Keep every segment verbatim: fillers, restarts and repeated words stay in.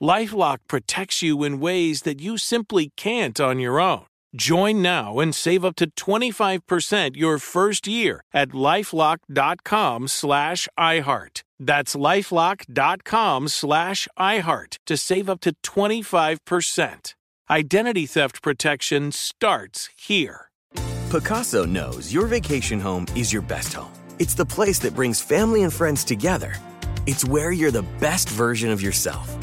LifeLock protects you in ways that you simply can't on your own. Join now and save up to twenty-five percent your first year at lifelock dot com slash i heart. That's lifelock dot com slash i heart to save up to twenty-five percent. Identity theft protection starts here. Pacaso knows your vacation home is your best home. It's the place that brings family and friends together. It's where you're the best version of yourself.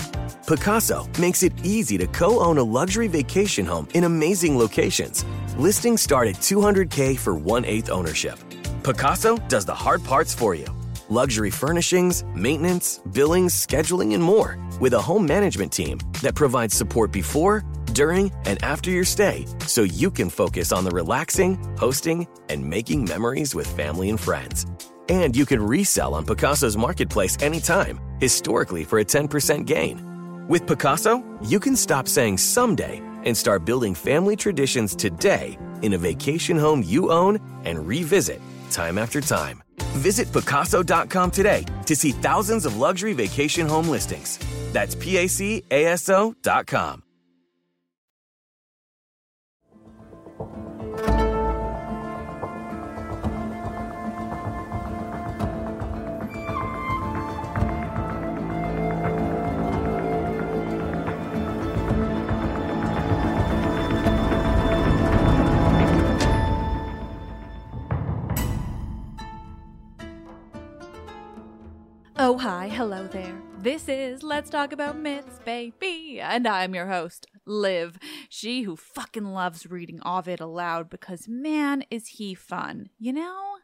Pacaso makes it easy to co-own a luxury vacation home in amazing locations. Listings start at two hundred thousand dollars for one-eighth ownership. Pacaso does the hard parts for you. Luxury furnishings, maintenance, billing, scheduling, and more, with a home management team that provides support before, during, and after your stay so you can focus on the relaxing, hosting, and making memories with family and friends. And you can resell on Pacaso's marketplace anytime, historically for a ten percent gain. With Pacaso, you can stop saying someday and start building family traditions today in a vacation home you own and revisit time after time. Visit pacaso dot com today to see thousands of luxury vacation home listings. That's P A C A S O dot com. Oh, hi. Hello there. This is Let's Talk About Myths, baby. And I'm your host, Liv. She who fucking loves reading Ovid aloud because, man, is he fun. You know?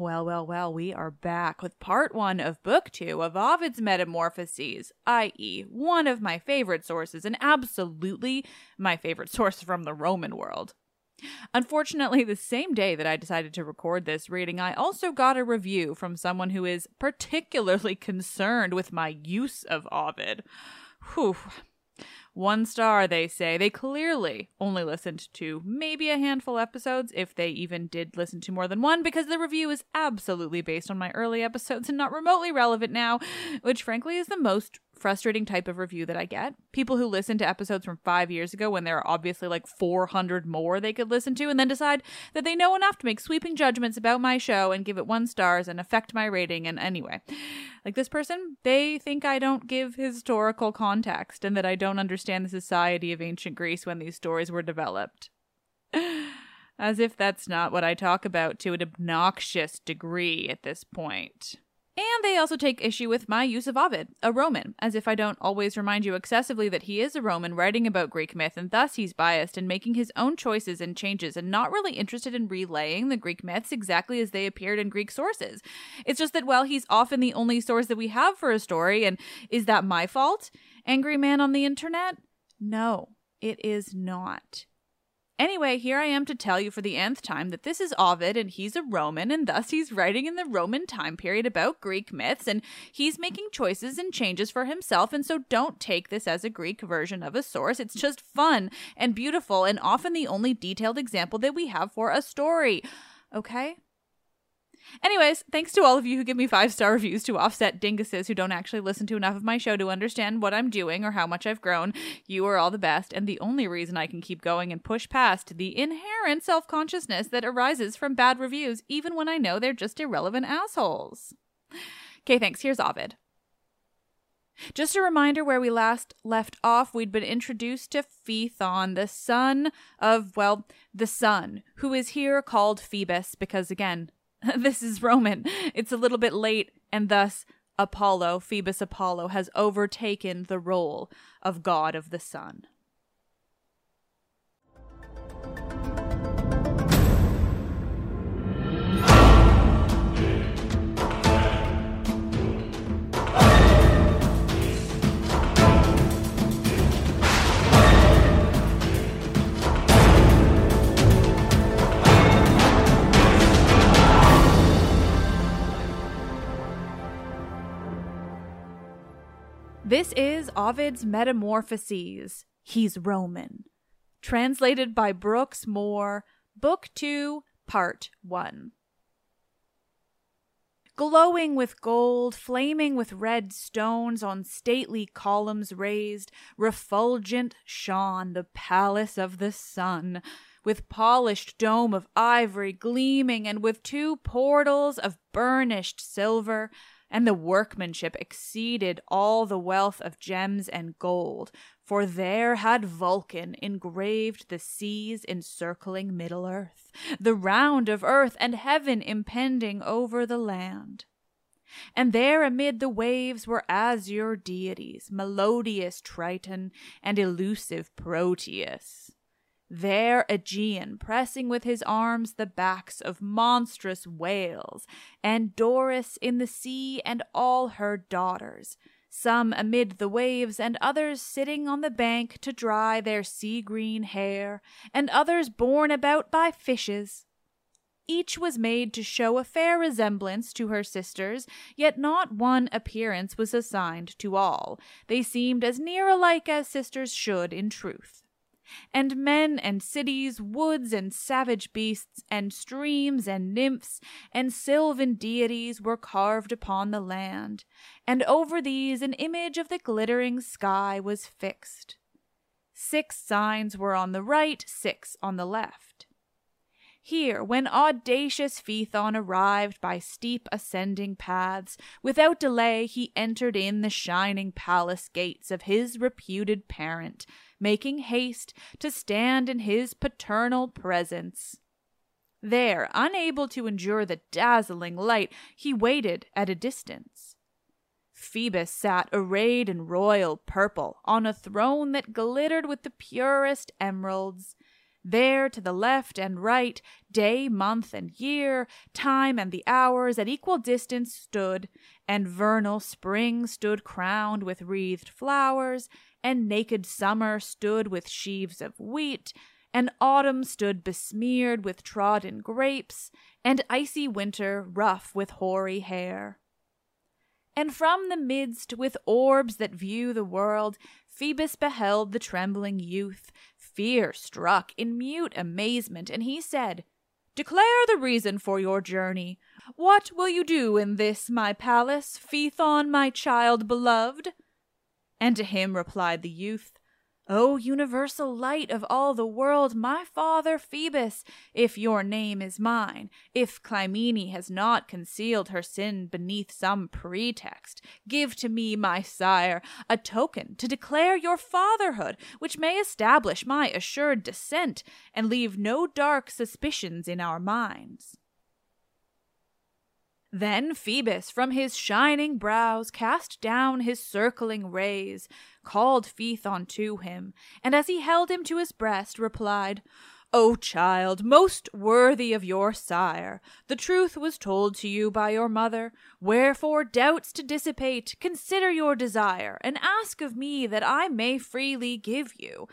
Well, well, well, we are back with part one of book two of Ovid's Metamorphoses, that is one of my favorite sources and absolutely my favorite source from the Roman world. Unfortunately, the same day that I decided to record this reading, I also got a review from someone who is particularly concerned with my use of Ovid. Whew. One star, they say. They clearly only listened to maybe a handful of episodes, if they even did listen to more than one, because the review is absolutely based on my early episodes and not remotely relevant now, which frankly is the most frustrating type of review that I get. People who listen to episodes from five years ago when there are obviously like four hundred more they could listen to, and then decide that they know enough to make sweeping judgments about my show and give it one stars and affect my rating. And anyway, like this person, they think I don't give historical context and that I don't understand the society of ancient Greece when these stories were developed. As if that's not what I talk about to an obnoxious degree at this point. And they also take issue with my use of Ovid, a Roman, as if I don't always remind you excessively that he is a Roman writing about Greek myth, and thus he's biased in making his own choices and changes and not really interested in relaying the Greek myths exactly as they appeared in Greek sources. It's just that, well, he's often the only source that we have for a story, and is that my fault? Angry man on the internet? No, it is not. Anyway, here I am to tell you for the nth time that this is Ovid, and he's a Roman, and thus he's writing in the Roman time period about Greek myths, and he's making choices and changes for himself, and so don't take this as a Greek version of a source. It's just fun and beautiful and often the only detailed example that we have for a story. Okay? Anyways, thanks to all of you who give me five-star reviews to offset dinguses who don't actually listen to enough of my show to understand what I'm doing or how much I've grown. You are all the best, and the only reason I can keep going and push past the inherent self-consciousness that arises from bad reviews, even when I know they're just irrelevant assholes. Okay, thanks. Here's Ovid. Just a reminder where we last left off, we'd been introduced to Phaethon, the son of, well, the sun, who is here called Phoebus because, again, this is Roman. It's a little bit late, and thus Apollo, Phoebus Apollo, has overtaken the role of god of the sun. This is Ovid's Metamorphoses, He's Roman, translated by Brooks Moore, Book two, Part one. Glowing with gold, flaming with red stones on stately columns raised, refulgent shone the palace of the sun, with polished dome of ivory gleaming, and with two portals of burnished silver, and the workmanship exceeded all the wealth of gems and gold, for there had Vulcan engraved the seas encircling Middle Earth, the round of earth and heaven impending over the land. And there amid the waves were azure deities, melodious Triton and elusive Proteus. There Aegean, pressing with his arms the backs of monstrous whales, and Doris in the sea and all her daughters, some amid the waves and others sitting on the bank to dry their sea-green hair, and others borne about by fishes. Each was made to show a fair resemblance to her sisters, yet not one appearance was assigned to all. They seemed as near alike as sisters should in truth. And men and cities, woods and savage beasts, and streams and nymphs, and sylvan deities were carved upon the land, and over these an image of the glittering sky was fixed. Six signs were on the right, six on the left. Here, when audacious Phaethon arrived by steep ascending paths, without delay he entered in the shining palace gates of his reputed parent, making haste to stand in his paternal presence. There, unable to endure the dazzling light, he waited at a distance. Phoebus sat arrayed in royal purple, on a throne that glittered with the purest emeralds. There, to the left and right, day, month, and year, time and the hours at equal distance stood, and vernal spring stood crowned with wreathed flowers, and naked summer stood with sheaves of wheat, and autumn stood besmeared with trodden grapes, and icy winter rough with hoary hair. And from the midst, with orbs that view the world, Phoebus beheld the trembling youth, fear struck in mute amazement, and he said, "Declare the reason for your journey. What will you do in this my palace, Phaethon, my child beloved?" And to him replied the youth, "O universal light of all the world, my father Phoebus, if your name is mine, if Clymene has not concealed her sin beneath some pretext, give to me, my sire, a token to declare your fatherhood, which may establish my assured descent, and leave no dark suspicions in our minds." Then Phoebus from his shining brows cast down his circling rays, called Phaethon to him, and as he held him to his breast, replied, "O child, most worthy of your sire, the truth was told to you by your mother. Wherefore, doubts to dissipate, consider your desire, and ask of me that I may freely give you.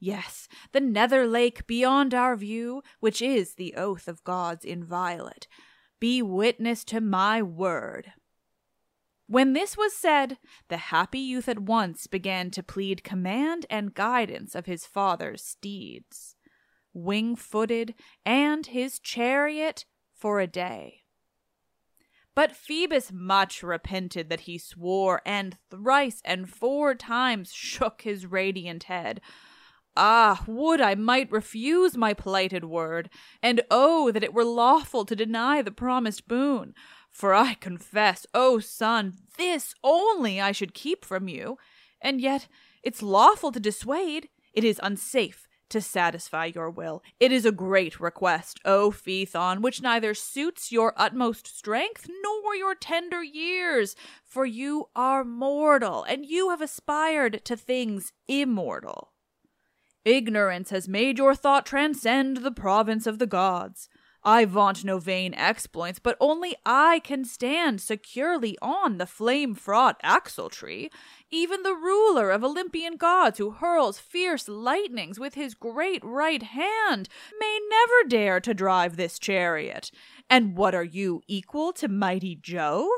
Yes, the nether lake beyond our view, which is the oath of gods inviolate. Be witness to my word." When this was said, the happy youth at once began to plead command and guidance of his father's steeds, wing-footed, and his chariot for a day. But Phoebus much repented that he swore, and thrice and four times shook his radiant head. "Ah, would I might refuse my plighted word, and oh, that it were lawful to deny the promised boon! For I confess, O son, this only I should keep from you. And yet it's lawful to dissuade. It is unsafe to satisfy your will. It is a great request, O Phaethon, which neither suits your utmost strength nor your tender years. For you are mortal, and you have aspired to things immortal. Ignorance has made your thought transcend the province of the gods. I vaunt no vain exploits, but only I can stand securely on the flame-fraught axle-tree, even the ruler of Olympian gods who hurls fierce lightnings with his great right hand may never dare to drive this chariot. And what are you, equal to mighty Jove?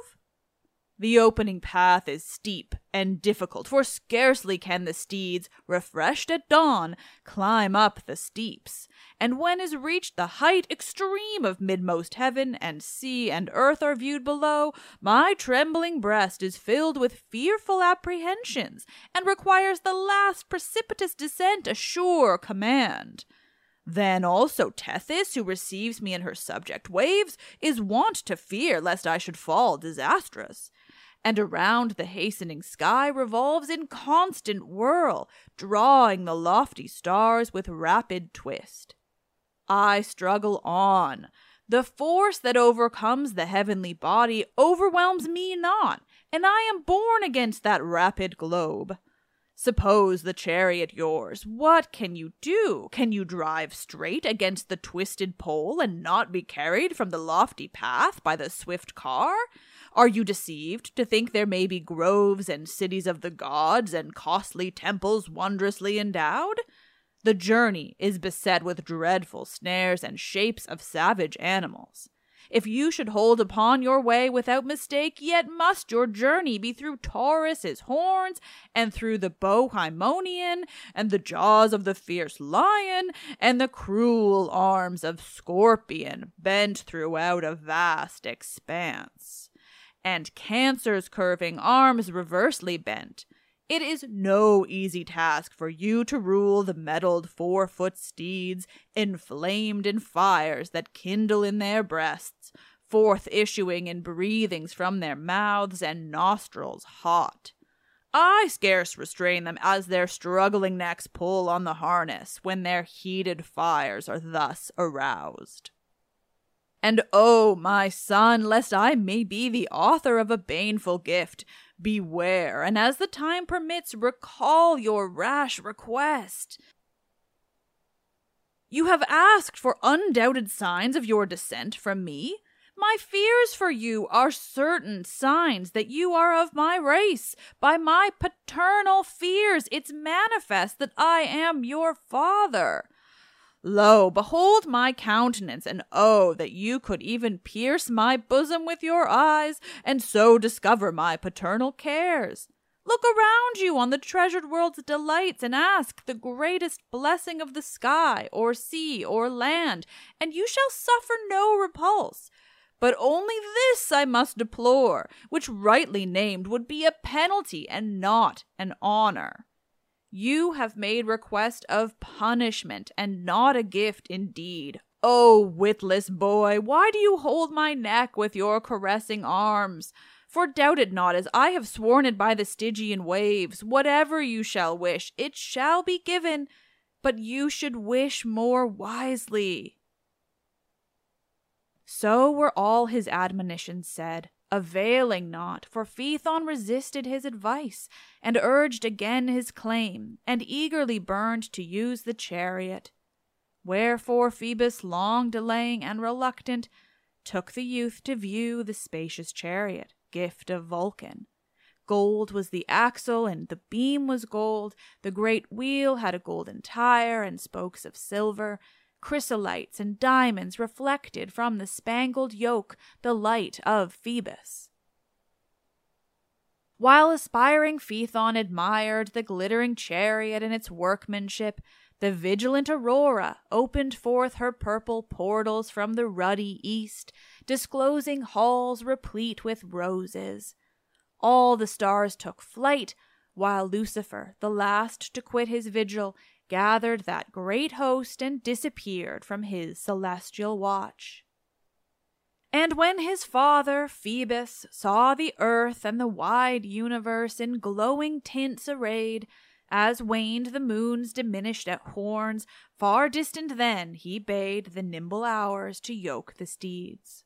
The opening path is steep and difficult, for scarcely can the steeds, refreshed at dawn, climb up the steeps. And when is reached the height extreme of midmost heaven, and sea and earth are viewed below, my trembling breast is filled with fearful apprehensions, and requires the last precipitous descent a sure command. Then also Tethys, who receives me in her subject waves, is wont to fear lest I should fall disastrous. And around the hastening sky revolves in constant whirl, drawing the lofty stars with rapid twist. I struggle on. The force that overcomes the heavenly body overwhelms me not, and I am borne against that rapid globe. Suppose the chariot yours, what can you do? Can you drive straight against the twisted pole and not be carried from the lofty path by the swift car? Are you deceived to think there may be groves and cities of the gods and costly temples wondrously endowed? The journey is beset with dreadful snares and shapes of savage animals. If you should hold upon your way without mistake, yet must your journey be through Taurus's horns, and through the bow Haemonian, and the jaws of the fierce lion, and the cruel arms of Scorpion, bent throughout a vast expanse, and Cancer's curving arms reversely bent. It is no easy task for you to rule the metalled four-foot steeds, inflamed in fires that kindle in their breasts, forth issuing in breathings from their mouths and nostrils hot. I scarce restrain them as their struggling necks pull on the harness when their heated fires are thus aroused. And oh, my son, lest I may be the author of a baneful gift, beware, and as the time permits, recall your rash request. You have asked for undoubted signs of your descent from me. My fears for you are certain signs that you are of my race. By my paternal fears, it's manifest that I am your father. Lo, behold my countenance, and oh, that you could even pierce my bosom with your eyes, and so discover my paternal cares. Look around you on the treasured world's delights, and ask the greatest blessing of the sky, or sea, or land, and you shall suffer no repulse. But only this I must deplore, which rightly named would be a penalty and not an honor. You have made request of punishment, and not a gift indeed. O witless boy, why do you hold my neck with your caressing arms? For doubt it not, as I have sworn it by the Stygian waves, whatever you shall wish, it shall be given, but you should wish more wisely. So were all his admonitions said, availing not, for Phaethon resisted his advice, and urged again his claim, and eagerly burned to use the chariot. Wherefore Phoebus, long delaying and reluctant, took the youth to view the spacious chariot, gift of Vulcan. Gold was the axle, and the beam was gold, the great wheel had a golden tire, and spokes of silver, chrysolites and diamonds reflected from the spangled yoke the light of Phoebus. While aspiring Phaethon admired the glittering chariot and its workmanship, the vigilant Aurora opened forth her purple portals from the ruddy east, disclosing halls replete with roses. All the stars took flight, while Lucifer, the last to quit his vigil, gathered that great host and disappeared from his celestial watch. And when his father, Phoebus, saw the earth and the wide universe in glowing tints arrayed, as waned the moon's diminished at horns, far distant then he bade the nimble hours to yoke the steeds.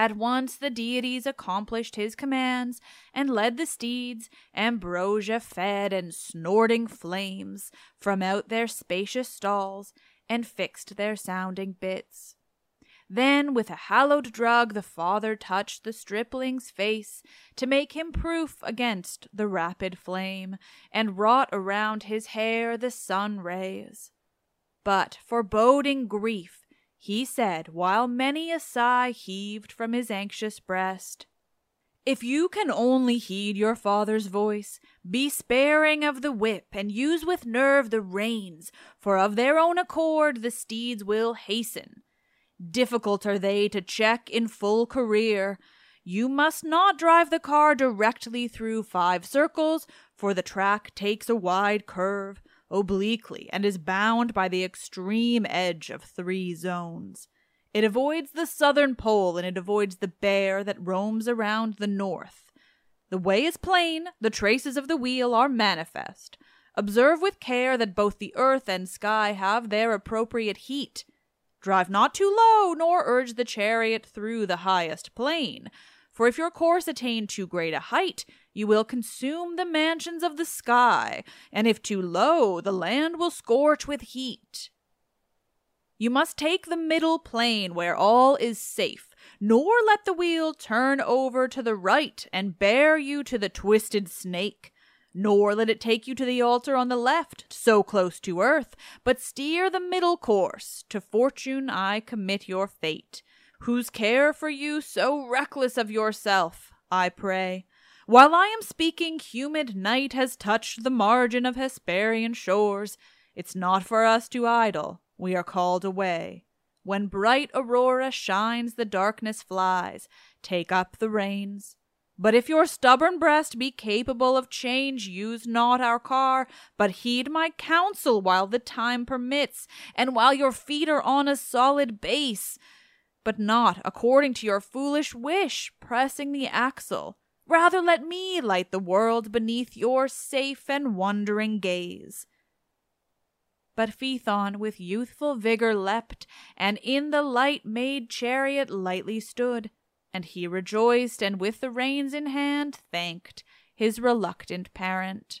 At once the deities accomplished his commands, and led the steeds, ambrosia fed and snorting flames, from out their spacious stalls, and fixed their sounding bits. Then with a hallowed drug the father touched the stripling's face, to make him proof against the rapid flame, and wrought around his hair the sun rays. But foreboding grief, he said, while many a sigh heaved from his anxious breast, "If you can only heed your father's voice, be sparing of the whip, and use with nerve the reins, for of their own accord the steeds will hasten. Difficult are they to check in full career. You must not drive the car directly through five circles, for the track takes a wide curve, obliquely, and is bound by the extreme edge of three zones. It avoids the southern pole, and it avoids the bear that roams around the north. The way is plain, the traces of the wheel are manifest. Observe with care that both the earth and sky have their appropriate heat. Drive not too low, nor urge the chariot through the highest plain, for if your course attain too great a height, you will consume the mansions of the sky, and if too low, the land will scorch with heat. You must take the middle plain where all is safe, nor let the wheel turn over to the right and bear you to the twisted snake, nor let it take you to the altar on the left, so close to earth, but steer the middle course. To fortune I commit your fate, whose care for you so reckless of yourself, I pray. While I am speaking, humid night has touched the margin of Hesperian shores. It's not for us to idle. We are called away. When bright Aurora shines, the darkness flies. Take up the reins. But if your stubborn breast be capable of change, use not our car, but heed my counsel while the time permits, and while your feet are on a solid base. But not according to your foolish wish, pressing the axle. Rather let me light the world beneath your safe and wondering gaze." But Phaethon with youthful vigor leapt, and in the light-made chariot lightly stood, and he rejoiced, and with the reins in hand thanked his reluctant parent.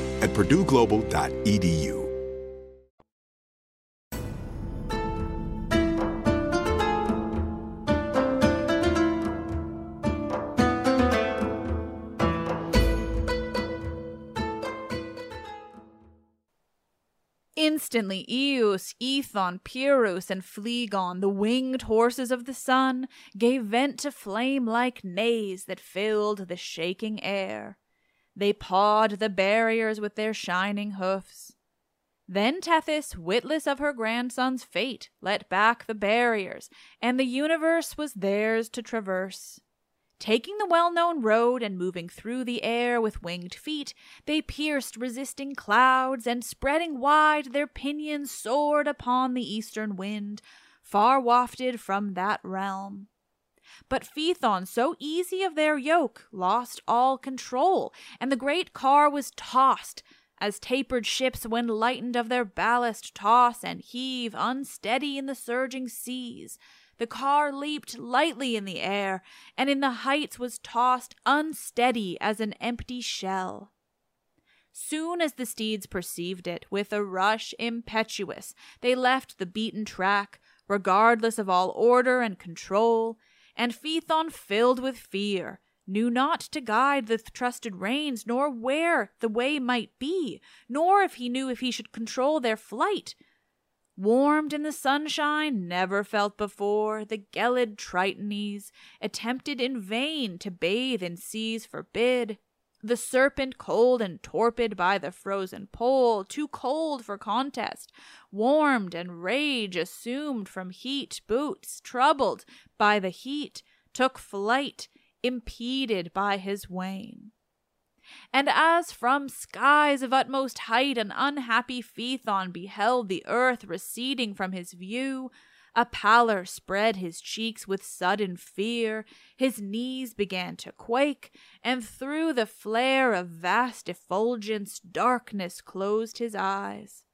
at purdue global dot e d u. Instantly Eus, Ethon, Pyrrhus, and Phlegon, the winged horses of the sun, gave vent to flame-like neighs that filled the shaking air. They pawed the barriers with their shining hoofs. Then Tethys, witless of her grandson's fate, let back the barriers, and the universe was theirs to traverse. Taking the well-known road and moving through the air with winged feet, they pierced resisting clouds, and spreading wide their pinions soared upon the eastern wind, far wafted from that realm. But Phaethon, so easy of their yoke, lost all control, and the great car was tossed, as tapered ships when lightened of their ballast toss and heave unsteady in the surging seas. The car leaped lightly in the air, and in the heights was tossed unsteady as an empty shell. Soon as the steeds perceived it, with a rush impetuous, they left the beaten track, regardless of all order and control, and Phaethon, filled with fear, knew not to guide the trusted reins, nor where the way might be, nor if he knew if he should control their flight. Warmed in the sunshine never felt before, the gelid Tritones attempted in vain to bathe in seas forbid. The serpent, cold and torpid by the frozen pole, too cold for contest, warmed and rage assumed from heat, boots, troubled by the heat, took flight, impeded by his wane. And as from skies of utmost height an unhappy Phaethon beheld the earth receding from his view, a pallor spread his cheeks with sudden fear, his knees began to quake, and through the flare of vast effulgence darkness closed his eyes.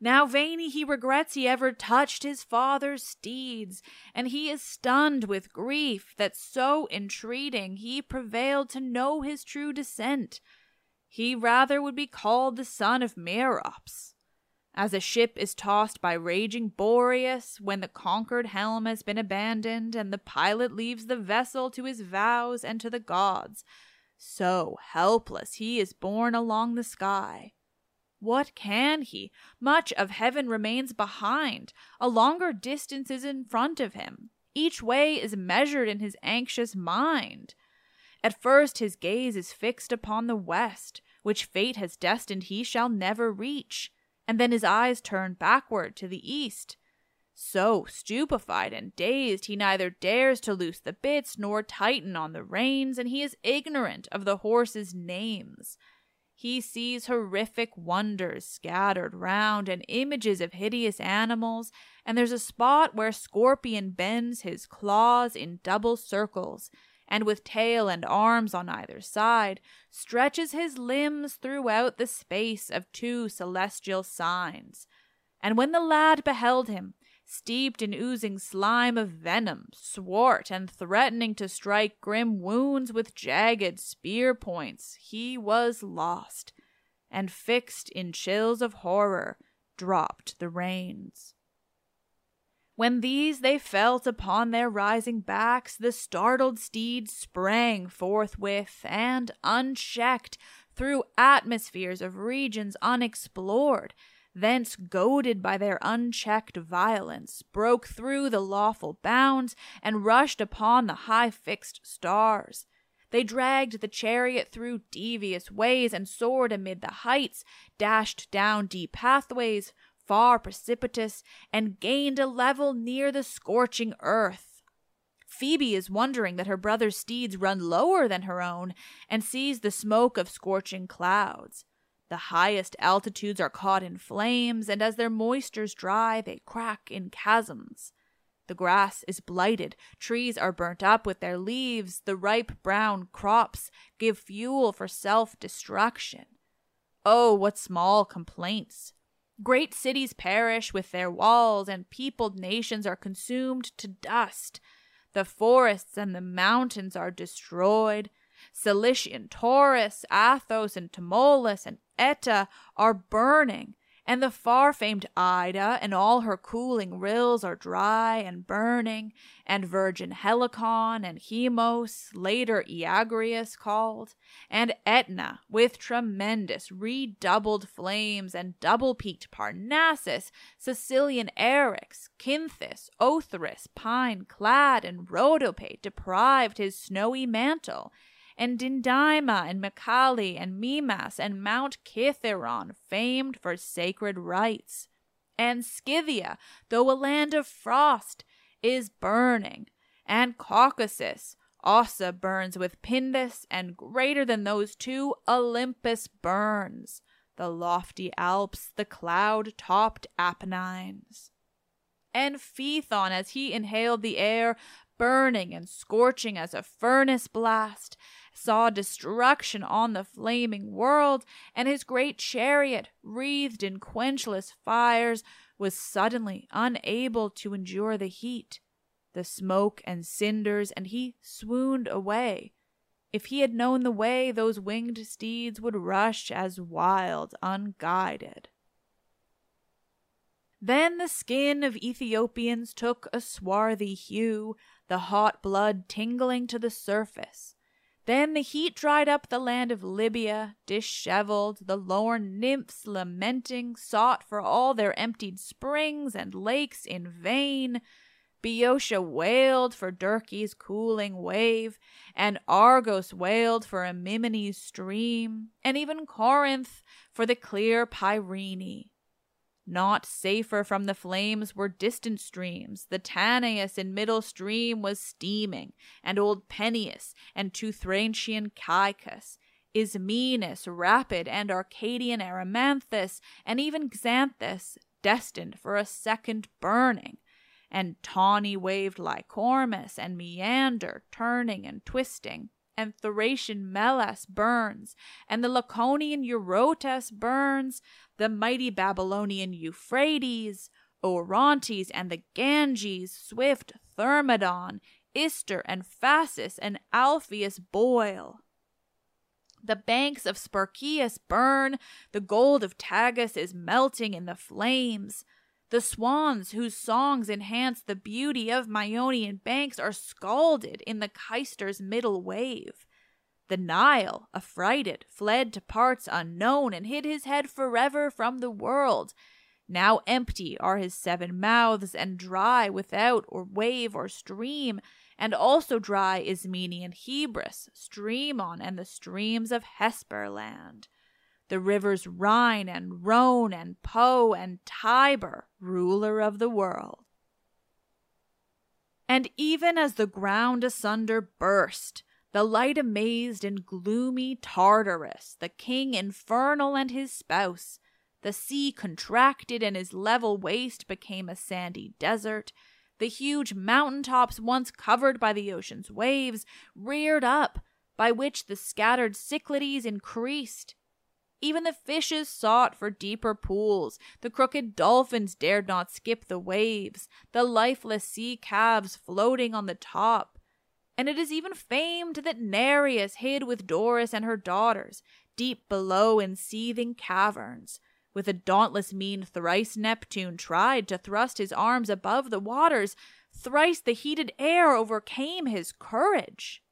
Now vainly he regrets he ever touched his father's steeds, and he is stunned with grief that so entreating he prevailed to know his true descent. He rather would be called the son of Merops. As a ship is tossed by raging Boreas, when the conquered helm has been abandoned, and the pilot leaves the vessel to his vows and to the gods, so helpless he is borne along the sky. What can he? Much of heaven remains behind. A longer distance is in front of him. Each way is measured in his anxious mind. At first his gaze is fixed upon the west, which fate has destined he shall never reach. And then his eyes turn backward to the east. So, stupefied and dazed, he neither dares to loose the bits nor tighten on the reins, and he is ignorant of the horses' names. He sees horrific wonders scattered round and images of hideous animals, and there's a spot where Scorpion bends his claws in double circles, and with tail and arms on either side, stretches his limbs throughout the space of two celestial signs. And when the lad beheld him, steeped in oozing slime of venom, swart and threatening to strike grim wounds with jagged spear points, he was lost, and fixed in chills of horror, dropped the reins. When these they felt upon their rising backs, the startled steed sprang forthwith, and, unchecked, through atmospheres of regions unexplored, thence goaded by their unchecked violence, broke through the lawful bounds, and rushed upon the high-fixed stars. They dragged the chariot through devious ways, and soared amid the heights, dashed down deep pathways, far precipitous, and gained a level near the scorching earth. Phoebe is wondering that her brother's steeds run lower than her own, and sees the smoke of scorching clouds. The highest altitudes are caught in flames, and as their moistures dry, they crack in chasms. The grass is blighted, trees are burnt up with their leaves, the ripe brown crops give fuel for self-destruction. Oh, what small complaints! Great cities perish with their walls, and peopled nations are consumed to dust. The forests and the mountains are destroyed. Cilician, Taurus, Athos, and Tmolus, and Etta are burning, and the far-famed Ida and all her cooling rills are dry and burning, and virgin Helicon and Hemos, later Eagrius called, and Etna, with tremendous redoubled flames, and double-peaked Parnassus, Sicilian Eryx, Cynthus, Othrys, pine-clad, and Rhodope deprived his snowy mantle, and Dindyma and Mycale and Mimas and Mount Kithaeron, famed for sacred rites. And Scythia, though a land of frost, is burning. And Caucasus, Ossa burns with Pindus, and greater than those two, Olympus burns, the lofty Alps, the cloud-topped Apennines. And Phaethon, as he inhaled the air, burning and scorching as a furnace blast, saw destruction on the flaming world, and his great chariot, wreathed in quenchless fires, was suddenly unable to endure the heat, the smoke and cinders, and he swooned away. If he had known the way, those winged steeds would rush as wild, unguided. Then the skin of Ethiopians took a swarthy hue, the hot blood tingling to the surface. Then the heat dried up the land of Libya, disheveled, the lorn nymphs lamenting, sought for all their emptied springs and lakes in vain. Boeotia wailed for Dirce's cooling wave, and Argos wailed for Amymene's stream, and even Corinth for the clear Pyrene. Not safer from the flames were distant streams. The Tanais in middle stream was steaming, and old Peneus and Tuthrantian Caicus, Ismenus, Rapid, and Arcadian Erymanthus, and even Xanthus, destined for a second burning, and tawny-waved Lycormas, and Meander, turning and twisting, and Thracian Melas burns, and the Laconian Eurotas burns, the mighty Babylonian Euphrates, Orontes, and the Ganges, swift Thermodon, Ister, and Phasis, and Alpheus boil. The banks of Spercheius burn, the gold of Tagus is melting in the flames. The swans, whose songs enhance the beauty of Meionian banks, are scalded in the Keister's middle wave. The Nile, affrighted, fled to parts unknown, and hid his head forever from the world. Now empty are his seven mouths, and dry without or wave or stream, and also dry Ismenian Hebrus, Stremon, and the streams of Hesperland. the rivers Rhine and Rhone and Po and Tiber, ruler of the world. And even as the ground asunder burst, the light amazed and gloomy Tartarus, the king infernal and his spouse, the sea contracted and his level waste became a sandy desert. The huge mountaintops once covered by the ocean's waves reared up, by which the scattered Cyclades increased. Even the fishes sought for deeper pools. The crooked dolphins dared not skip the waves, the lifeless sea calves floating on the top. And it is even famed that Nereus hid with Doris and her daughters, deep below in seething caverns. With a dauntless mien thrice Neptune tried to thrust his arms above the waters, thrice the heated air overcame his courage.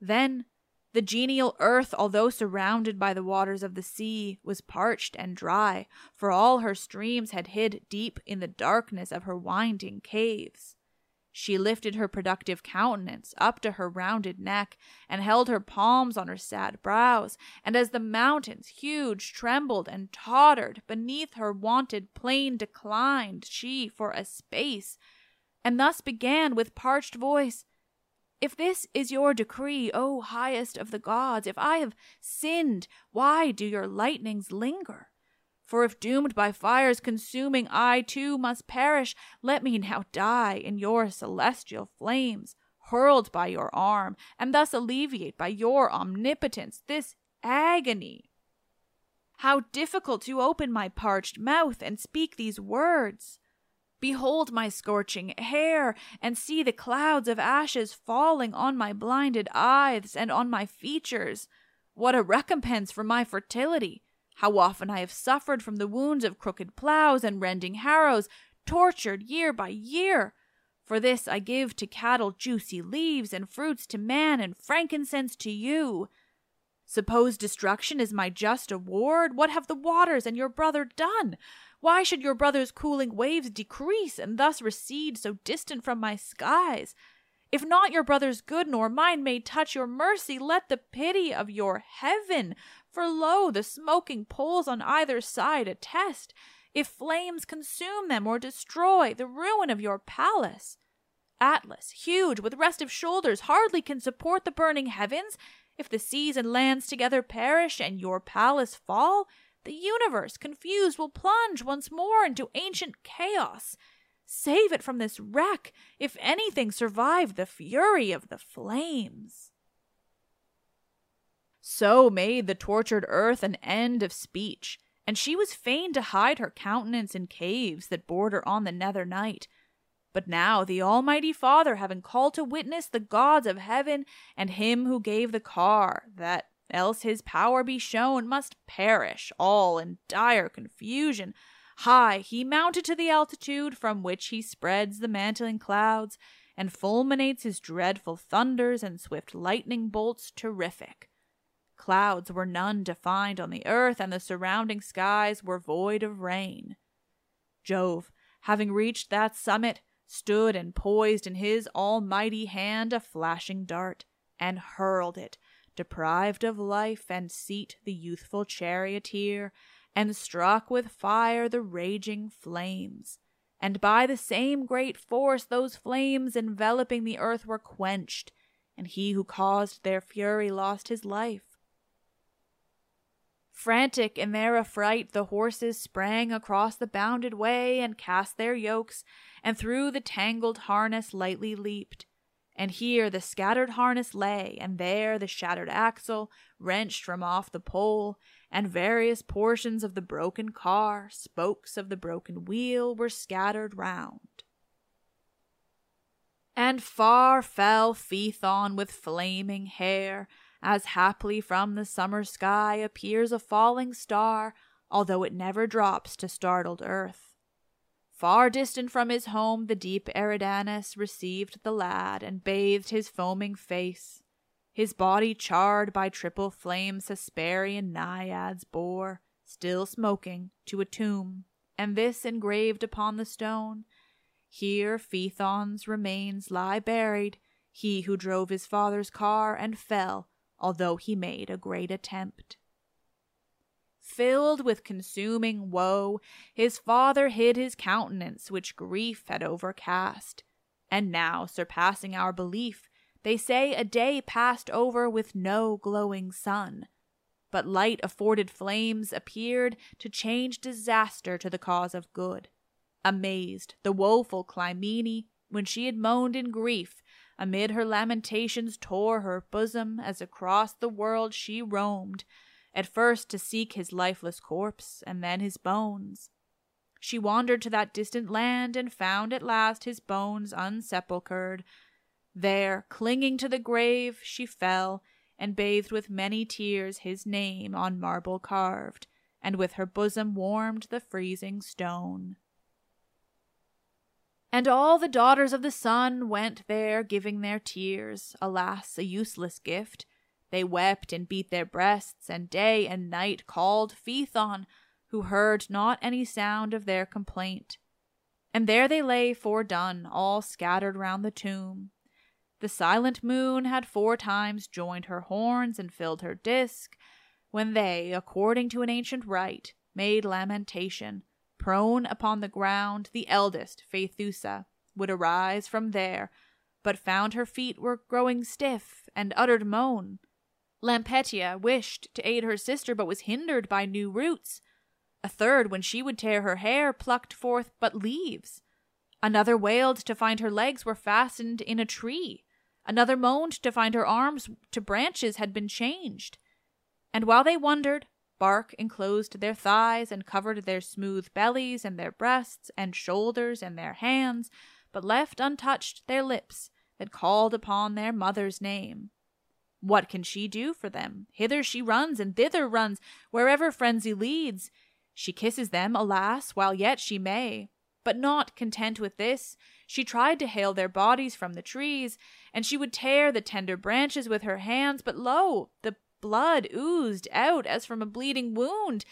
Then the genial earth, although surrounded by the waters of the sea, was parched and dry, for all her streams had hid deep in the darkness of her winding caves. She lifted her productive countenance up to her rounded neck and held her palms on her sad brows, and as the mountains, huge, trembled and tottered beneath her wonted plain, declined she for a space, and thus began with parched voice, "If this is your decree, O highest of the gods, if I have sinned, why do your lightnings linger? For if doomed by fires consuming I too must perish, let me now die in your celestial flames, hurled by your arm, and thus alleviate by your omnipotence this agony. How difficult to open my parched mouth and speak these words! Behold my scorching hair, and see the clouds of ashes falling on my blinded eyes and on my features. What a recompense for my fertility! How often I have suffered from the wounds of crooked ploughs and rending harrows, tortured year by year. For this I give to cattle juicy leaves and fruits to man and frankincense to you. Suppose destruction is my just award, what have the waters and your brother done? Why should your brother's cooling waves decrease and thus recede so distant from my skies? If not your brother's good nor mine may touch your mercy, let the pity of your heaven, for lo, the smoking poles on either side attest, if flames consume them or destroy, the ruin of your palace. Atlas, huge, with restive shoulders, hardly can support the burning heavens. If the seas and lands together perish and your palace fall, the universe, confused, will plunge once more into ancient chaos. Save it from this wreck, if anything survive the fury of the flames." So made the tortured earth an end of speech, and she was fain to hide her countenance in caves that border on the nether night. But now the almighty Father, having called to witness the gods of heaven and him who gave the car, that else his power be shown, must perish all in dire confusion, high he mounted to the altitude from which he spreads the mantling clouds and fulminates his dreadful thunders and swift lightning bolts terrific. Clouds were none to find on the earth, and the surrounding skies were void of rain. Jove, having reached that summit, stood and poised in his almighty hand a flashing dart, and hurled it, deprived of life and seat the youthful charioteer, and struck with fire the raging flames. And by the same great force those flames enveloping the earth were quenched, and he who caused their fury lost his life. Frantic in their affright, the horses sprang across the bounded way and cast their yokes, and through the tangled harness lightly leaped. And here the scattered harness lay, and there the shattered axle, wrenched from off the pole, and various portions of the broken car, spokes of the broken wheel, were scattered round. And far fell Phaethon with flaming hair, as haply from the summer sky appears a falling star, although it never drops to startled earth. Far distant from his home the deep Eridanus received the lad, and bathed his foaming face. His body charred by triple flames Hesperian naiads bore, still smoking, to a tomb, and this engraved upon the stone. Here Phaethon's remains lie buried, he who drove his father's car and fell, although he made a great attempt. Filled with consuming woe, his father hid his countenance, which grief had overcast. And now, surpassing our belief, they say a day passed over with no glowing sun. But light afforded flames appeared to change disaster to the cause of good. Amazed, the woeful Clymene, when she had moaned in grief, amid her lamentations tore her bosom as across the world she roamed, at first to seek his lifeless corpse and then his bones. She wandered to that distant land and found at last his bones unsepulchred. There, clinging to the grave, she fell and bathed with many tears his name on marble carved, and with her bosom warmed the freezing stone. And all the daughters of the sun went there giving their tears, alas, a useless gift. They wept and beat their breasts, and day and night called Phaethon, who heard not any sound of their complaint. And there they lay fordone, all scattered round the tomb. The silent moon had four times joined her horns and filled her disk, when they, according to an ancient rite, made lamentation. Prone upon the ground, the eldest, Phaethusa, would arise from there, but found her feet were growing stiff, and uttered moan. Lampetia wished to aid her sister, but was hindered by new roots. A third, when she would tear her hair, plucked forth but leaves. Another wailed to find her legs were fastened in a tree. Another moaned to find her arms to branches had been changed. And while they wondered, bark enclosed their thighs and covered their smooth bellies and their breasts and shoulders and their hands, but left untouched their lips that called upon their mother's name. What can she do for them? Hither she runs and thither runs, wherever frenzy leads. She kisses them, alas, while yet she may. But not content with this, she tried to hale their bodies from the trees, and she would tear the tender branches with her hands, but lo, the blood oozed out as from a bleeding wound,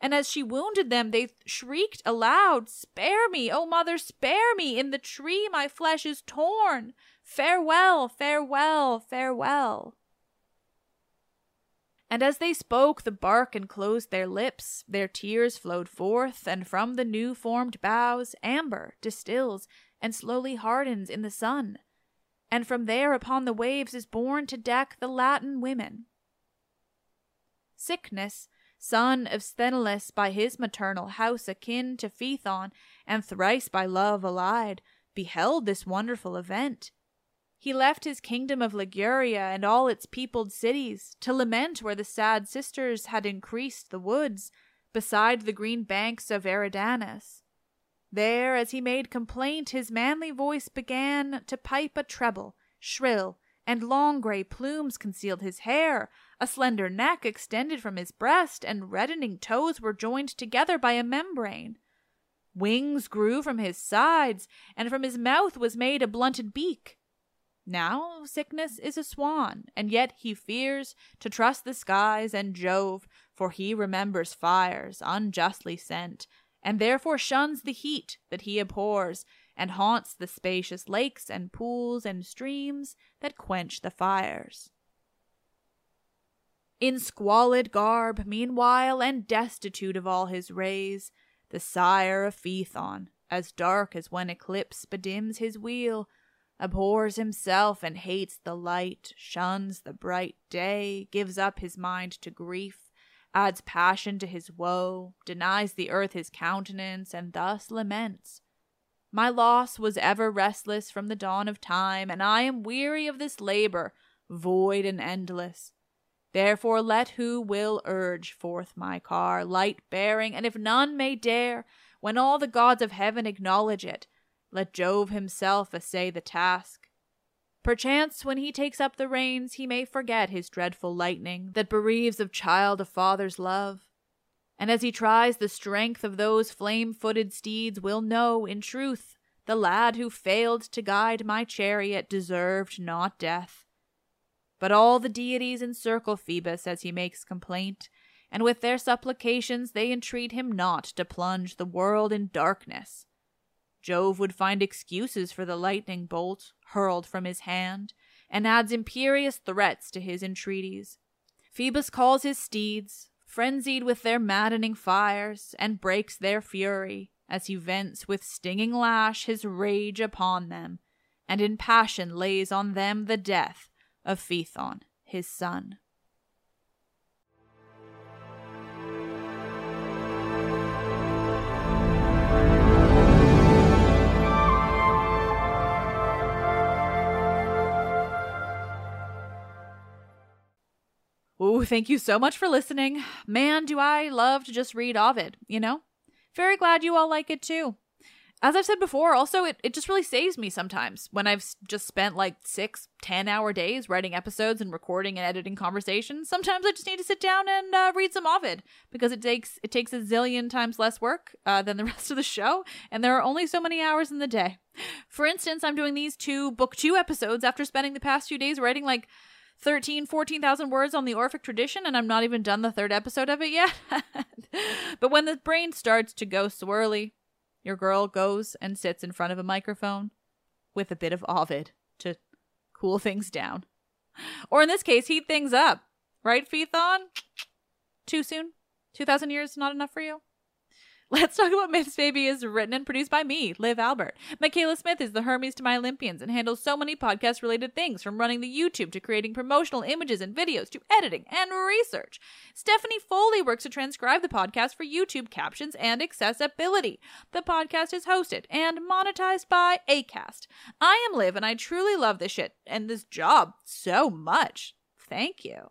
and as she wounded them, they shrieked aloud, "Spare me, O mother, spare me! In the tree my flesh is torn! Farewell, farewell, farewell!" And as they spoke, the bark enclosed their lips, their tears flowed forth, and from the new-formed boughs amber distills and slowly hardens in the sun. And from there upon the waves is borne to deck the Latin women. Sickness, son of Sthenelus, by his maternal house akin to Phaethon, and thrice by love allied, beheld this wonderful event. He left his kingdom of Liguria and all its peopled cities to lament where the sad sisters had increased the woods beside the green banks of Eridanus. There, as he made complaint, his manly voice began to pipe a treble, shrill, and long grey plumes concealed his hair, a slender neck extended from his breast, and reddening toes were joined together by a membrane. Wings grew from his sides, and from his mouth was made a blunted beak. Now sickness is a swan, and yet he fears to trust the skies and Jove, for he remembers fires unjustly sent, and therefore shuns the heat that he abhors, and haunts the spacious lakes and pools and streams that quench the fires. In squalid garb, meanwhile, and destitute of all his rays, the sire of Phaethon, as dark as when eclipse bedims his wheel, abhors himself and hates the light, shuns the bright day, gives up his mind to grief, adds passion to his woe, denies the earth his countenance, and thus laments. My loss was ever restless from the dawn of time, and I am weary of this labor, void and endless. Therefore let who will urge forth my car, light-bearing, and if none may dare, when all the gods of heaven acknowledge it, let Jove himself essay the task. Perchance when he takes up the reins he may forget his dreadful lightning that bereaves of child a father's love, and as he tries the strength of those flame-footed steeds will know, in truth, the lad who failed to guide my chariot deserved not death. But all the deities encircle Phoebus as he makes complaint, and with their supplications they entreat him not to plunge the world in darkness. Jove would find excuses for the lightning bolt hurled from his hand, and adds imperious threats to his entreaties. Phoebus calls his steeds, frenzied with their maddening fires, and breaks their fury, as he vents with stinging lash his rage upon them, and in passion lays on them the death of Phaethon, his son. Ooh, thank you so much for listening. Man, do I love to just read Ovid, you know? Very glad you all like it too. As I've said before, also, it, it just really saves me sometimes when I've just spent like six, ten-hour days writing episodes and recording and editing conversations. Sometimes I just need to sit down and uh, read some Ovid because it takes it takes a zillion times less work uh, than the rest of the show, and there are only so many hours in the day. For instance, I'm doing these two book two episodes after spending the past few days writing like thirteen, fourteen thousand words on the Orphic tradition, and I'm not even done the third episode of it yet. But when the brain starts to go swirly, your girl goes and sits in front of a microphone with a bit of Ovid to cool things down. Or in this case, heat things up. Right, Phaethon? Too soon? two thousand years not enough for you? Let's Talk About Myths, Baby is written and produced by me, Liv Albert. Michaela Smith is the Hermes to my Olympians and handles so many podcast-related things, from running the YouTube to creating promotional images and videos to editing and research. Stephanie Foley works to transcribe the podcast for YouTube captions and accessibility. The podcast is hosted and monetized by Acast. I am Liv, and I truly love this shit and this job so much. Thank you.